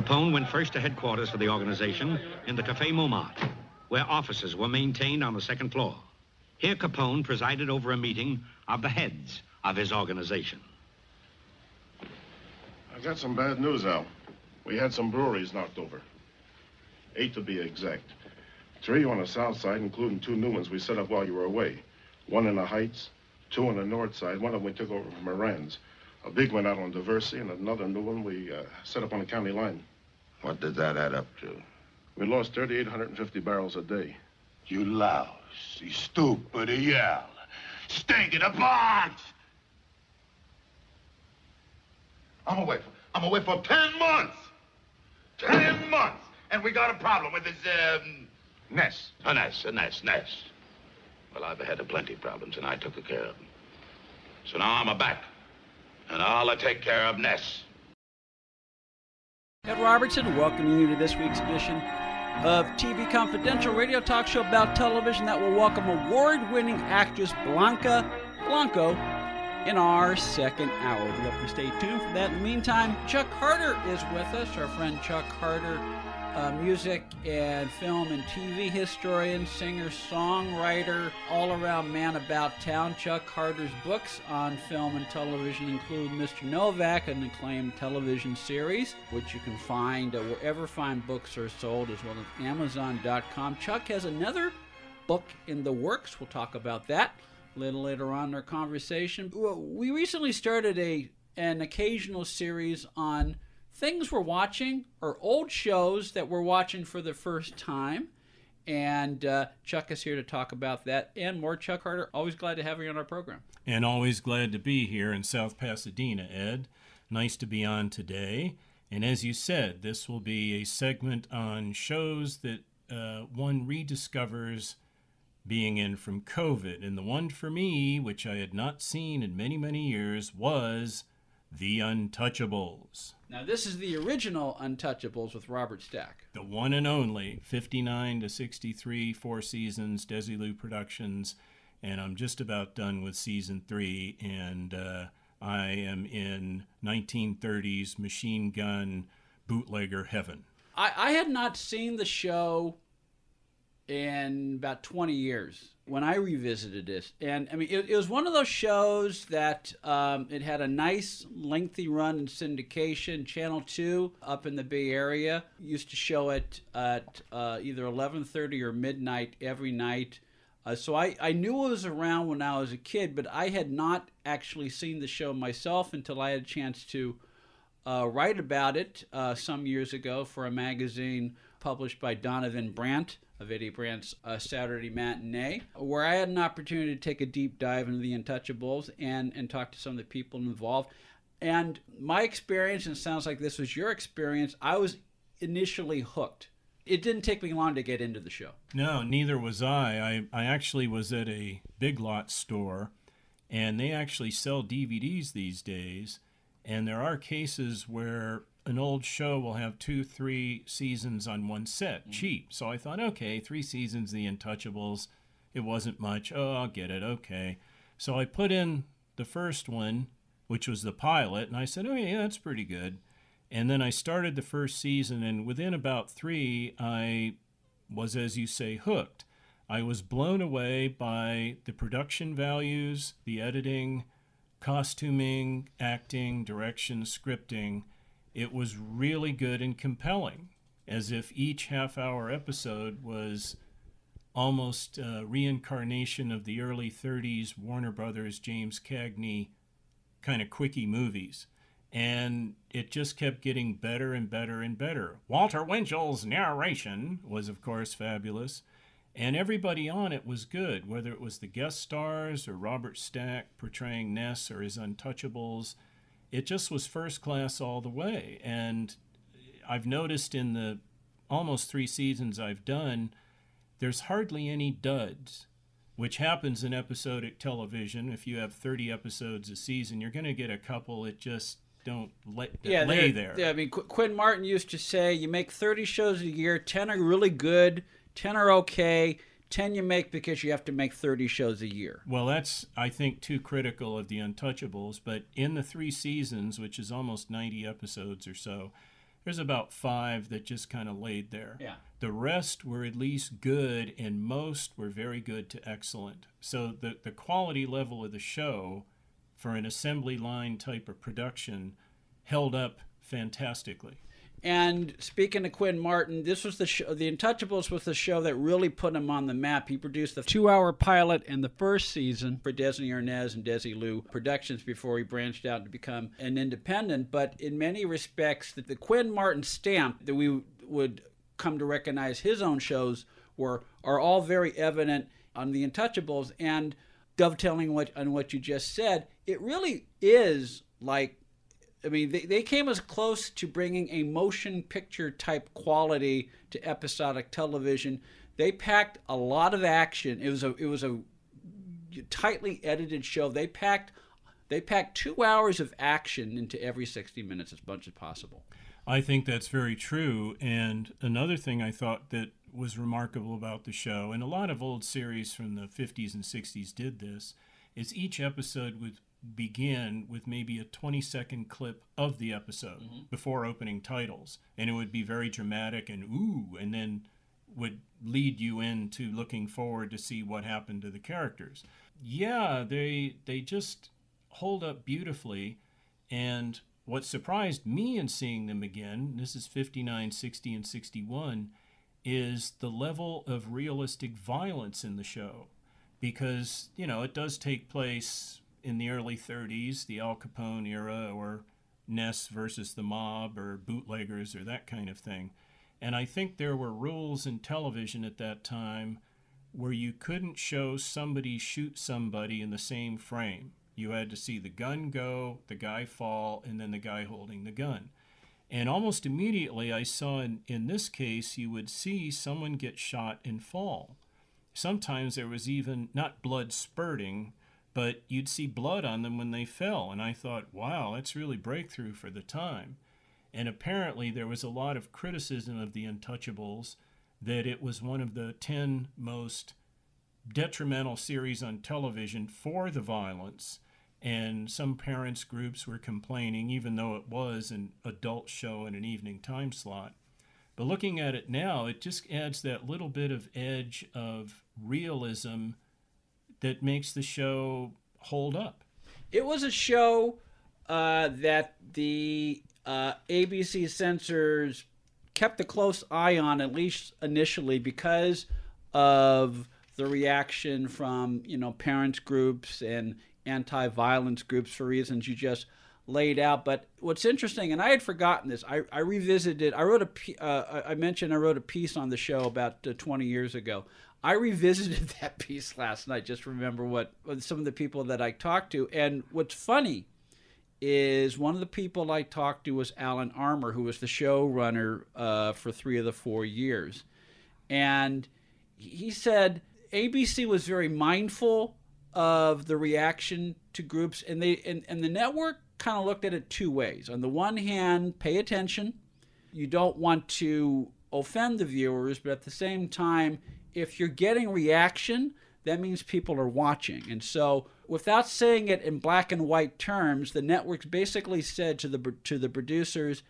Capone went first to headquarters for the organization in the Café Montmartre, where offices were maintained on the second floor. Here Capone presided over a meeting of the heads of his organization. I've got some bad news, Al. We had some breweries knocked over. 8 to be exact. 3 on the south side, including 2 new ones we set up while you were away. 1 in the Heights, 2 on the north side. 1 of them we took over from Moran's. A big one out on Diversey, and another new one we set up on the county line. What did that add up to? We lost 3,850 barrels a day. You louse, you stupid, you yell. Stink it, a box! I'm away for 10 months! 10 months! And we got a problem with his, Ness. Ness. Well, I've had plenty of problems, and I took care of them. So now I'm back. And I'll take care of Ness. Ed Robertson, welcoming you to this week's edition of TV Confidential, radio talk show about television that will welcome award-winning actress Blanca Blanco in our second hour. We hope you stay tuned for that. In the meantime, Chuck Carter is with us, our friend Chuck Carter, music and film and TV historian, singer, songwriter, all-around man about town. Chuck Carter's books on film and television include Mr. Novak, an acclaimed television series, which you can find wherever fine books are sold, as well as Amazon.com. Chuck has another book in the works. We'll talk about that a little later on in our conversation. We recently started an occasional series on things we're watching, or old shows that we're watching for the first time. And Chuck is here to talk about that and more. Chuck Carter, always glad to have you on our program. And always glad to be here in South Pasadena, Ed. Nice to be on today. And as you said, this will be a segment on shows that one rediscovers being in from COVID. And the one for me, which I had not seen in many, many years, was The Untouchables. Now, this is the original Untouchables with Robert Stack. The one and only, 59 to 63, 4 seasons, Desilu Productions, and I'm just about done with season 3, and I am in 1930s machine gun bootlegger heaven. I had not seen the show in about 20 years when I revisited this. And I mean, it was one of those shows that it had a nice lengthy run in syndication. Channel 2 up in the Bay Area used to show it at either 11:30 or midnight every night. So I knew it was around when I was a kid, but I had not actually seen the show myself until I had a chance to write about it some years ago for a magazine published by Donovan Brandt of Eddie Brandt's Saturday Matinee, where I had an opportunity to take a deep dive into The Untouchables and talk to some of the people involved. And my experience, and it sounds like this was your experience, I was initially hooked. It didn't take me long to get into the show. No, neither was I. I actually was at a Big Lots store, and they actually sell DVDs these days. And there are cases where an old show will have 2-3 seasons on one set, cheap. So I thought, okay, 3 seasons, The Untouchables. It wasn't much. Oh, I'll get it. Okay. So I put in the first one, which was the pilot, and I said, oh, yeah, that's pretty good. And then I started the first season, and within about 3, I was, as you say, hooked. I was blown away by the production values, the editing, costuming, acting, direction, scripting. It was really good and compelling, as if each half-hour episode was almost a reincarnation of the early 30s Warner Brothers, James Cagney kind of quickie movies. And it just kept getting better and better and better. Walter Winchell's narration was, of course, fabulous. And everybody on it was good, whether it was the guest stars or Robert Stack portraying Ness or his Untouchables. It just was first class all the way. And I've noticed in the almost 3 seasons I've done, there's hardly any duds, which happens in episodic television. If you have 30 episodes a season, you're going to get a couple that just don't lay there. Yeah, I mean, Quinn Martin used to say, you make 30 shows a year, 10 are really good, 10 are okay, 10 you make because you have to make 30 shows a year. Well, that's, I think, too critical of The Untouchables. But in the 3 seasons, which is almost 90 episodes or so, There's about 5 that just kind of laid there. Yeah. The rest were at least good, and most were very good to excellent. So the quality level of the show for an assembly line type of production held up fantastically. And speaking to Quinn Martin, this was the show, The Untouchables was the show that really put him on the map. He produced the 2-hour pilot in the first season for Desi Arnaz and Desilu Productions before he branched out to become an independent. But in many respects, the Quinn Martin stamp that we would come to recognize his own shows are all very evident on The Untouchables. And dovetailing on what you just said, it really is like, I mean, they came as close to bringing a motion picture type quality to episodic television. They packed a lot of action. It was a tightly edited show. They packed 2 hours of action into every 60 minutes as much as possible. I think that's very true. And another thing I thought that was remarkable about the show, and a lot of old series from the 50s and 60s did this, is each episode would begin with maybe a 20-second clip of the episode before opening titles, and it would be very dramatic and ooh, and then would lead you into looking forward to see what happened to the characters. Yeah, they just hold up beautifully. And what surprised me in seeing them again, this is 59, 60, and 61, is the level of realistic violence in the show, because, you know, it does take place in the early 30s, the Al Capone era, or Ness versus the mob, or bootleggers, or that kind of thing. And I think there were rules in television at that time where you couldn't show somebody shoot somebody in the same frame. You had to see the gun go, the guy fall, and then the guy holding the gun. And almost immediately I saw in this case, you would see someone get shot and fall. Sometimes there was even not blood spurting, but you'd see blood on them when they fell. And I thought, wow, that's really breakthrough for the time. And apparently there was a lot of criticism of The Untouchables that it was one of the 10 most detrimental series on television for the violence. And some parents' groups were complaining, even though it was an adult show in an evening time slot. But looking at it now, it just adds that little bit of edge of realism that makes the show hold up. It was a show that the ABC censors kept a close eye on, at least initially, because of the reaction from, you know, parents groups and anti-violence groups for reasons you just laid out. But what's interesting, and I had forgotten this, I wrote a piece on the show about 20 years ago. I revisited that piece last night, just remember what some of the people that I talked to. And what's funny is one of the people I talked to was Alan Armour, who was the showrunner for 3 of the 4 years. And he said ABC was very mindful of the reaction to groups. And the network kind of looked at it 2 ways. On the one hand, pay attention. You don't want to offend the viewers, but at the same time, if you're getting reaction, that means people are watching. And so, without saying it in black and white terms, the networks basically said to the producers,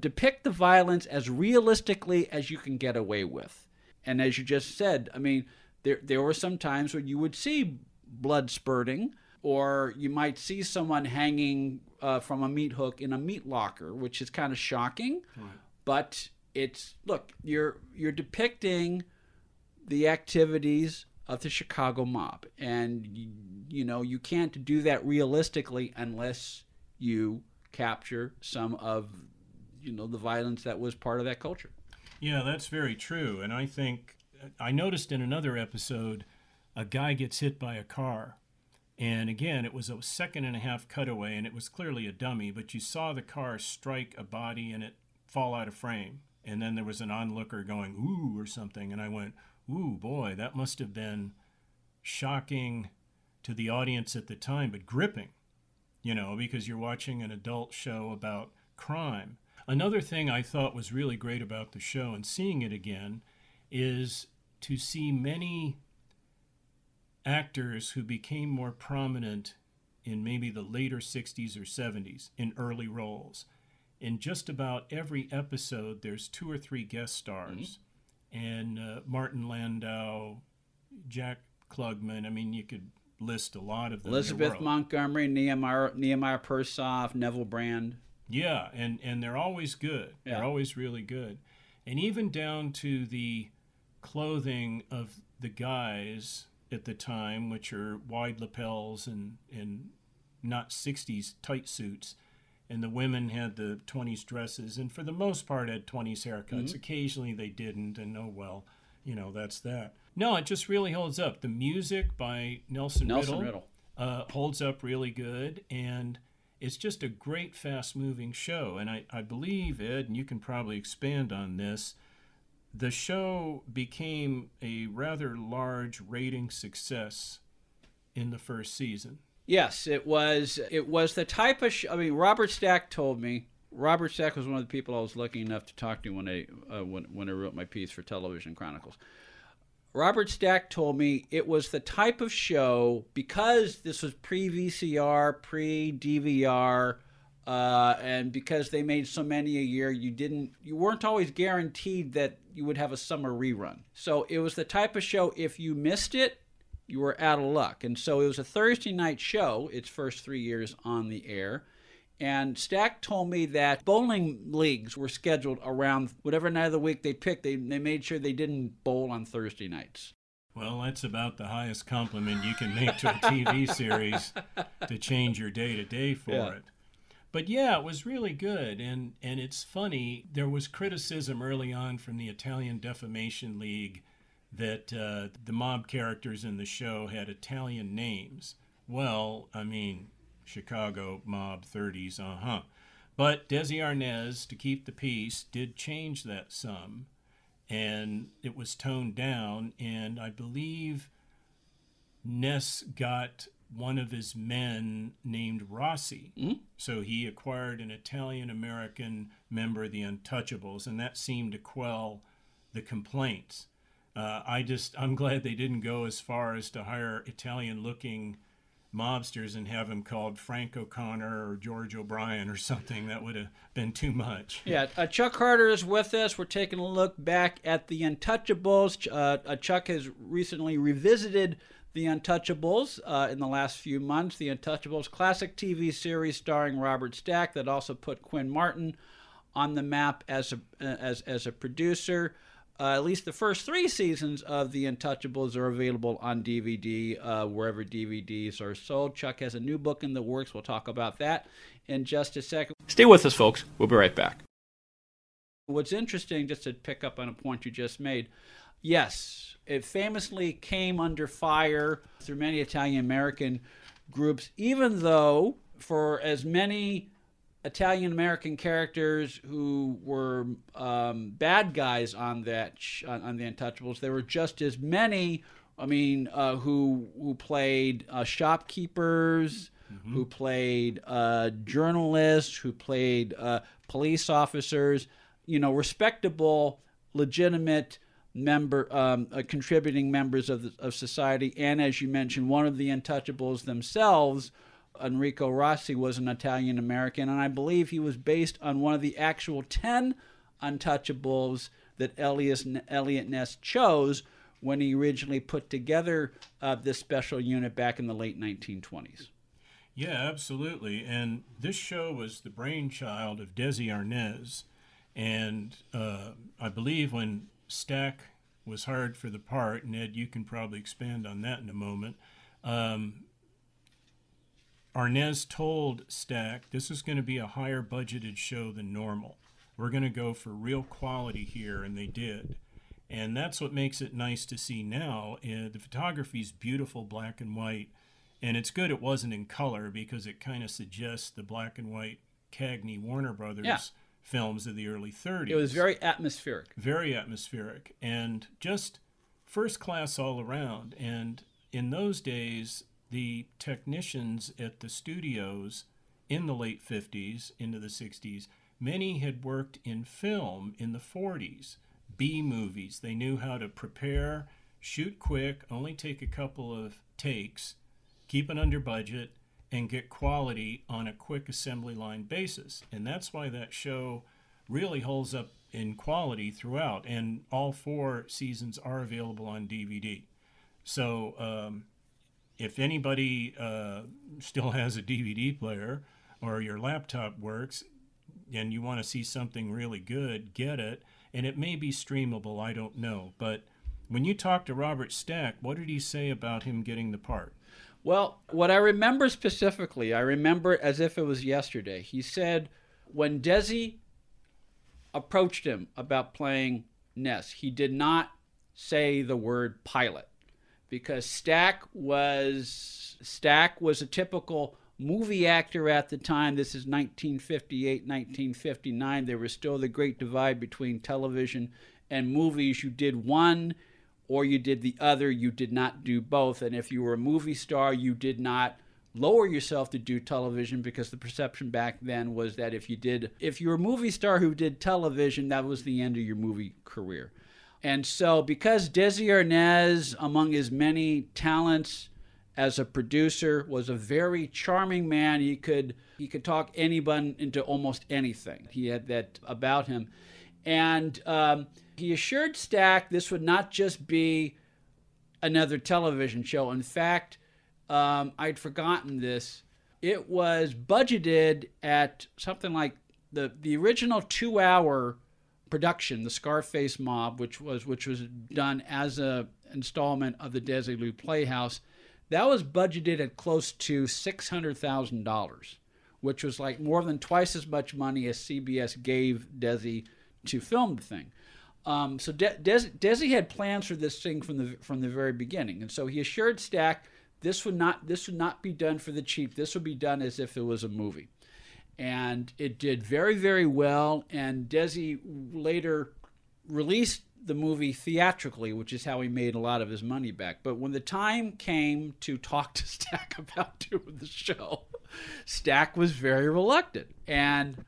depict the violence as realistically as you can get away with. And as you just said, I mean, there were some times where you would see blood spurting, or you might see someone hanging from a meat hook in a meat locker, which is kind of shocking. Right. But it's, look, you're depicting the activities of the Chicago mob. And, you know, you can't do that realistically unless you capture some of, you know, the violence that was part of that culture. Yeah, that's very true. And I think I noticed in another episode, a guy gets hit by a car. And again, it was a 1.5-second cutaway, and it was clearly a dummy, but you saw the car strike a body and it fall out of frame. And then there was an onlooker going, ooh, or something. And I went, ooh, boy, that must have been shocking to the audience at the time, but gripping, you know, because you're watching an adult show about crime. Another thing I thought was really great about the show and seeing it again is to see many actors who became more prominent in maybe the later 60s or 70s in early roles. in just about every episode, there's two or three guest stars. Mm-hmm. And Martin Landau, Jack Klugman. I mean, you could list a lot of them. Elizabeth Montgomery, Nehemiah Persoff, Neville Brand. Yeah, and they're always good. Yeah. They're always really good. And even down to the clothing of the guys at the time, which are wide lapels and not 60s tight suits. And the women had the 20s dresses, and for the most part had 20s haircuts. Mm-hmm. Occasionally they didn't, and oh well, you know, that's that. No, it just really holds up. The music by Nelson Riddle. Holds up really good, and it's just a great, fast-moving show. And I believe, Ed, and you can probably expand on this, the show became a rather large rating success in the first season. Yes, it was the type of show. I mean, Robert Stack told me. Robert Stack was one of the people I was lucky enough to talk to when I wrote my piece for Television Chronicles. Robert Stack told me it was the type of show, because this was pre-VCR, pre-DVR, and because they made so many a year, you weren't always guaranteed that you would have a summer rerun. So it was the type of show, if you missed it, you were out of luck. And so it was a Thursday night show, its first 3 years on the air. And Stack told me that bowling leagues were scheduled around whatever night of the week they picked. They made sure they didn't bowl on Thursday nights. Well, that's about the highest compliment you can make to a TV series, to change your day-to-day for it. But yeah, it was really good. And it's funny, there was criticism early on from the Italian Defamation League that the mob characters in the show had Italian names. Well, I mean, Chicago mob 30s, But Desi Arnaz, to keep the peace, did change that some, and it was toned down, and I believe Ness got one of his men named Rossi. Mm-hmm. So he acquired an Italian-American member of the Untouchables, and that seemed to quell the complaints. I'm glad they didn't go as far as to hire Italian-looking mobsters and have them called Frank O'Connor or George O'Brien or something. That would have been too much. Yeah, Chuck Carter is with us. We're taking a look back at The Untouchables. Chuck has recently revisited The Untouchables in the last few months. The Untouchables, classic TV series starring Robert Stack that also put Quinn Martin on the map as a producer. At least the first three seasons of The Untouchables are available on DVD, wherever DVDs are sold. Chuck has a new book in the works. We'll talk about that in just a second. Stay with us, folks. We'll be right back. What's interesting, just to pick up on a point you just made, yes, it famously came under fire through many Italian-American groups, even though for as many Italian-American characters who were bad guys on The Untouchables, there were just as many, who played shopkeepers, mm-hmm. who played journalists, who played police officers, respectable, legitimate contributing members of society. And as you mentioned, one of The Untouchables themselves, Enrico Rossi, was an Italian-American, and I believe he was based on one of the actual 10 Untouchables that Elliot Ness chose when he originally put together this special unit back in the late 1920s. Yeah, absolutely. And this show was the brainchild of Desi Arnaz. And I believe when Stack was hired for the part, and Ed, you can probably expand on that in a moment, Arnaz told Stack, this is going to be a higher budgeted show than normal. We're going to go for real quality here, and they did. And that's what makes it nice to see now. The photography's beautiful, black and white, and it's good it wasn't in color because it kind of suggests the black and white Cagney Warner Brothers films of the early 1930s. It was very atmospheric. Very atmospheric, and just first class all around. And in those days, the technicians at the studios in the late 50s into the 60s, many had worked in film in the 40s, B movies. They knew how to prepare, shoot quick, only take a couple of takes, keep it under budget, and get quality on a quick assembly line basis. And that's why that show really holds up in quality throughout. And all four seasons are available on DVD. So if anybody still has a DVD player or your laptop works and you want to see something really good, get it. And it may be streamable, I don't know. But when you talked to Robert Stack, what did he say about him getting the part? Well, what I remember specifically, I remember as if it was yesterday. He said when Desi approached him about playing Ness, he did not say the word pilot, because Stack was a typical movie actor at the time. This is 1958, 1959. There was still the great divide between television and movies. You did one or you did the other. You did not do both. And if you were a movie star, you did not lower yourself to do television, because the perception back then was that if you were a movie star who did television, that was the end of your movie career. And so because Desi Arnaz, among his many talents as a producer, was a very charming man, he could talk anyone into almost anything. He had that about him. And he assured Stack this would not just be another television show. In fact, I'd forgotten this. It was budgeted at something like the original 2-hour production, the Scarface Mob, which was done as an installment of the Desilu Playhouse. That was budgeted at close to $600,000, which was like more than twice as much money as CBS gave Desi to film the thing. So Desi had plans for this thing from the very beginning, and so he assured Stack this would not be done for the cheap. This would be done as if it was a movie, and it did very, very well. And Desi later released the movie theatrically, which is how he made a lot of his money back. But when the time came to talk to Stack about doing the show, Stack was very reluctant. And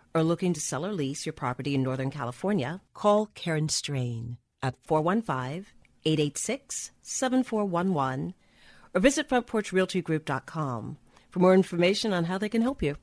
or looking to sell or lease your property in Northern California, call Karen Strain at 415-886-7411 or visit frontporchrealtygroup.com for more information on how they can help you.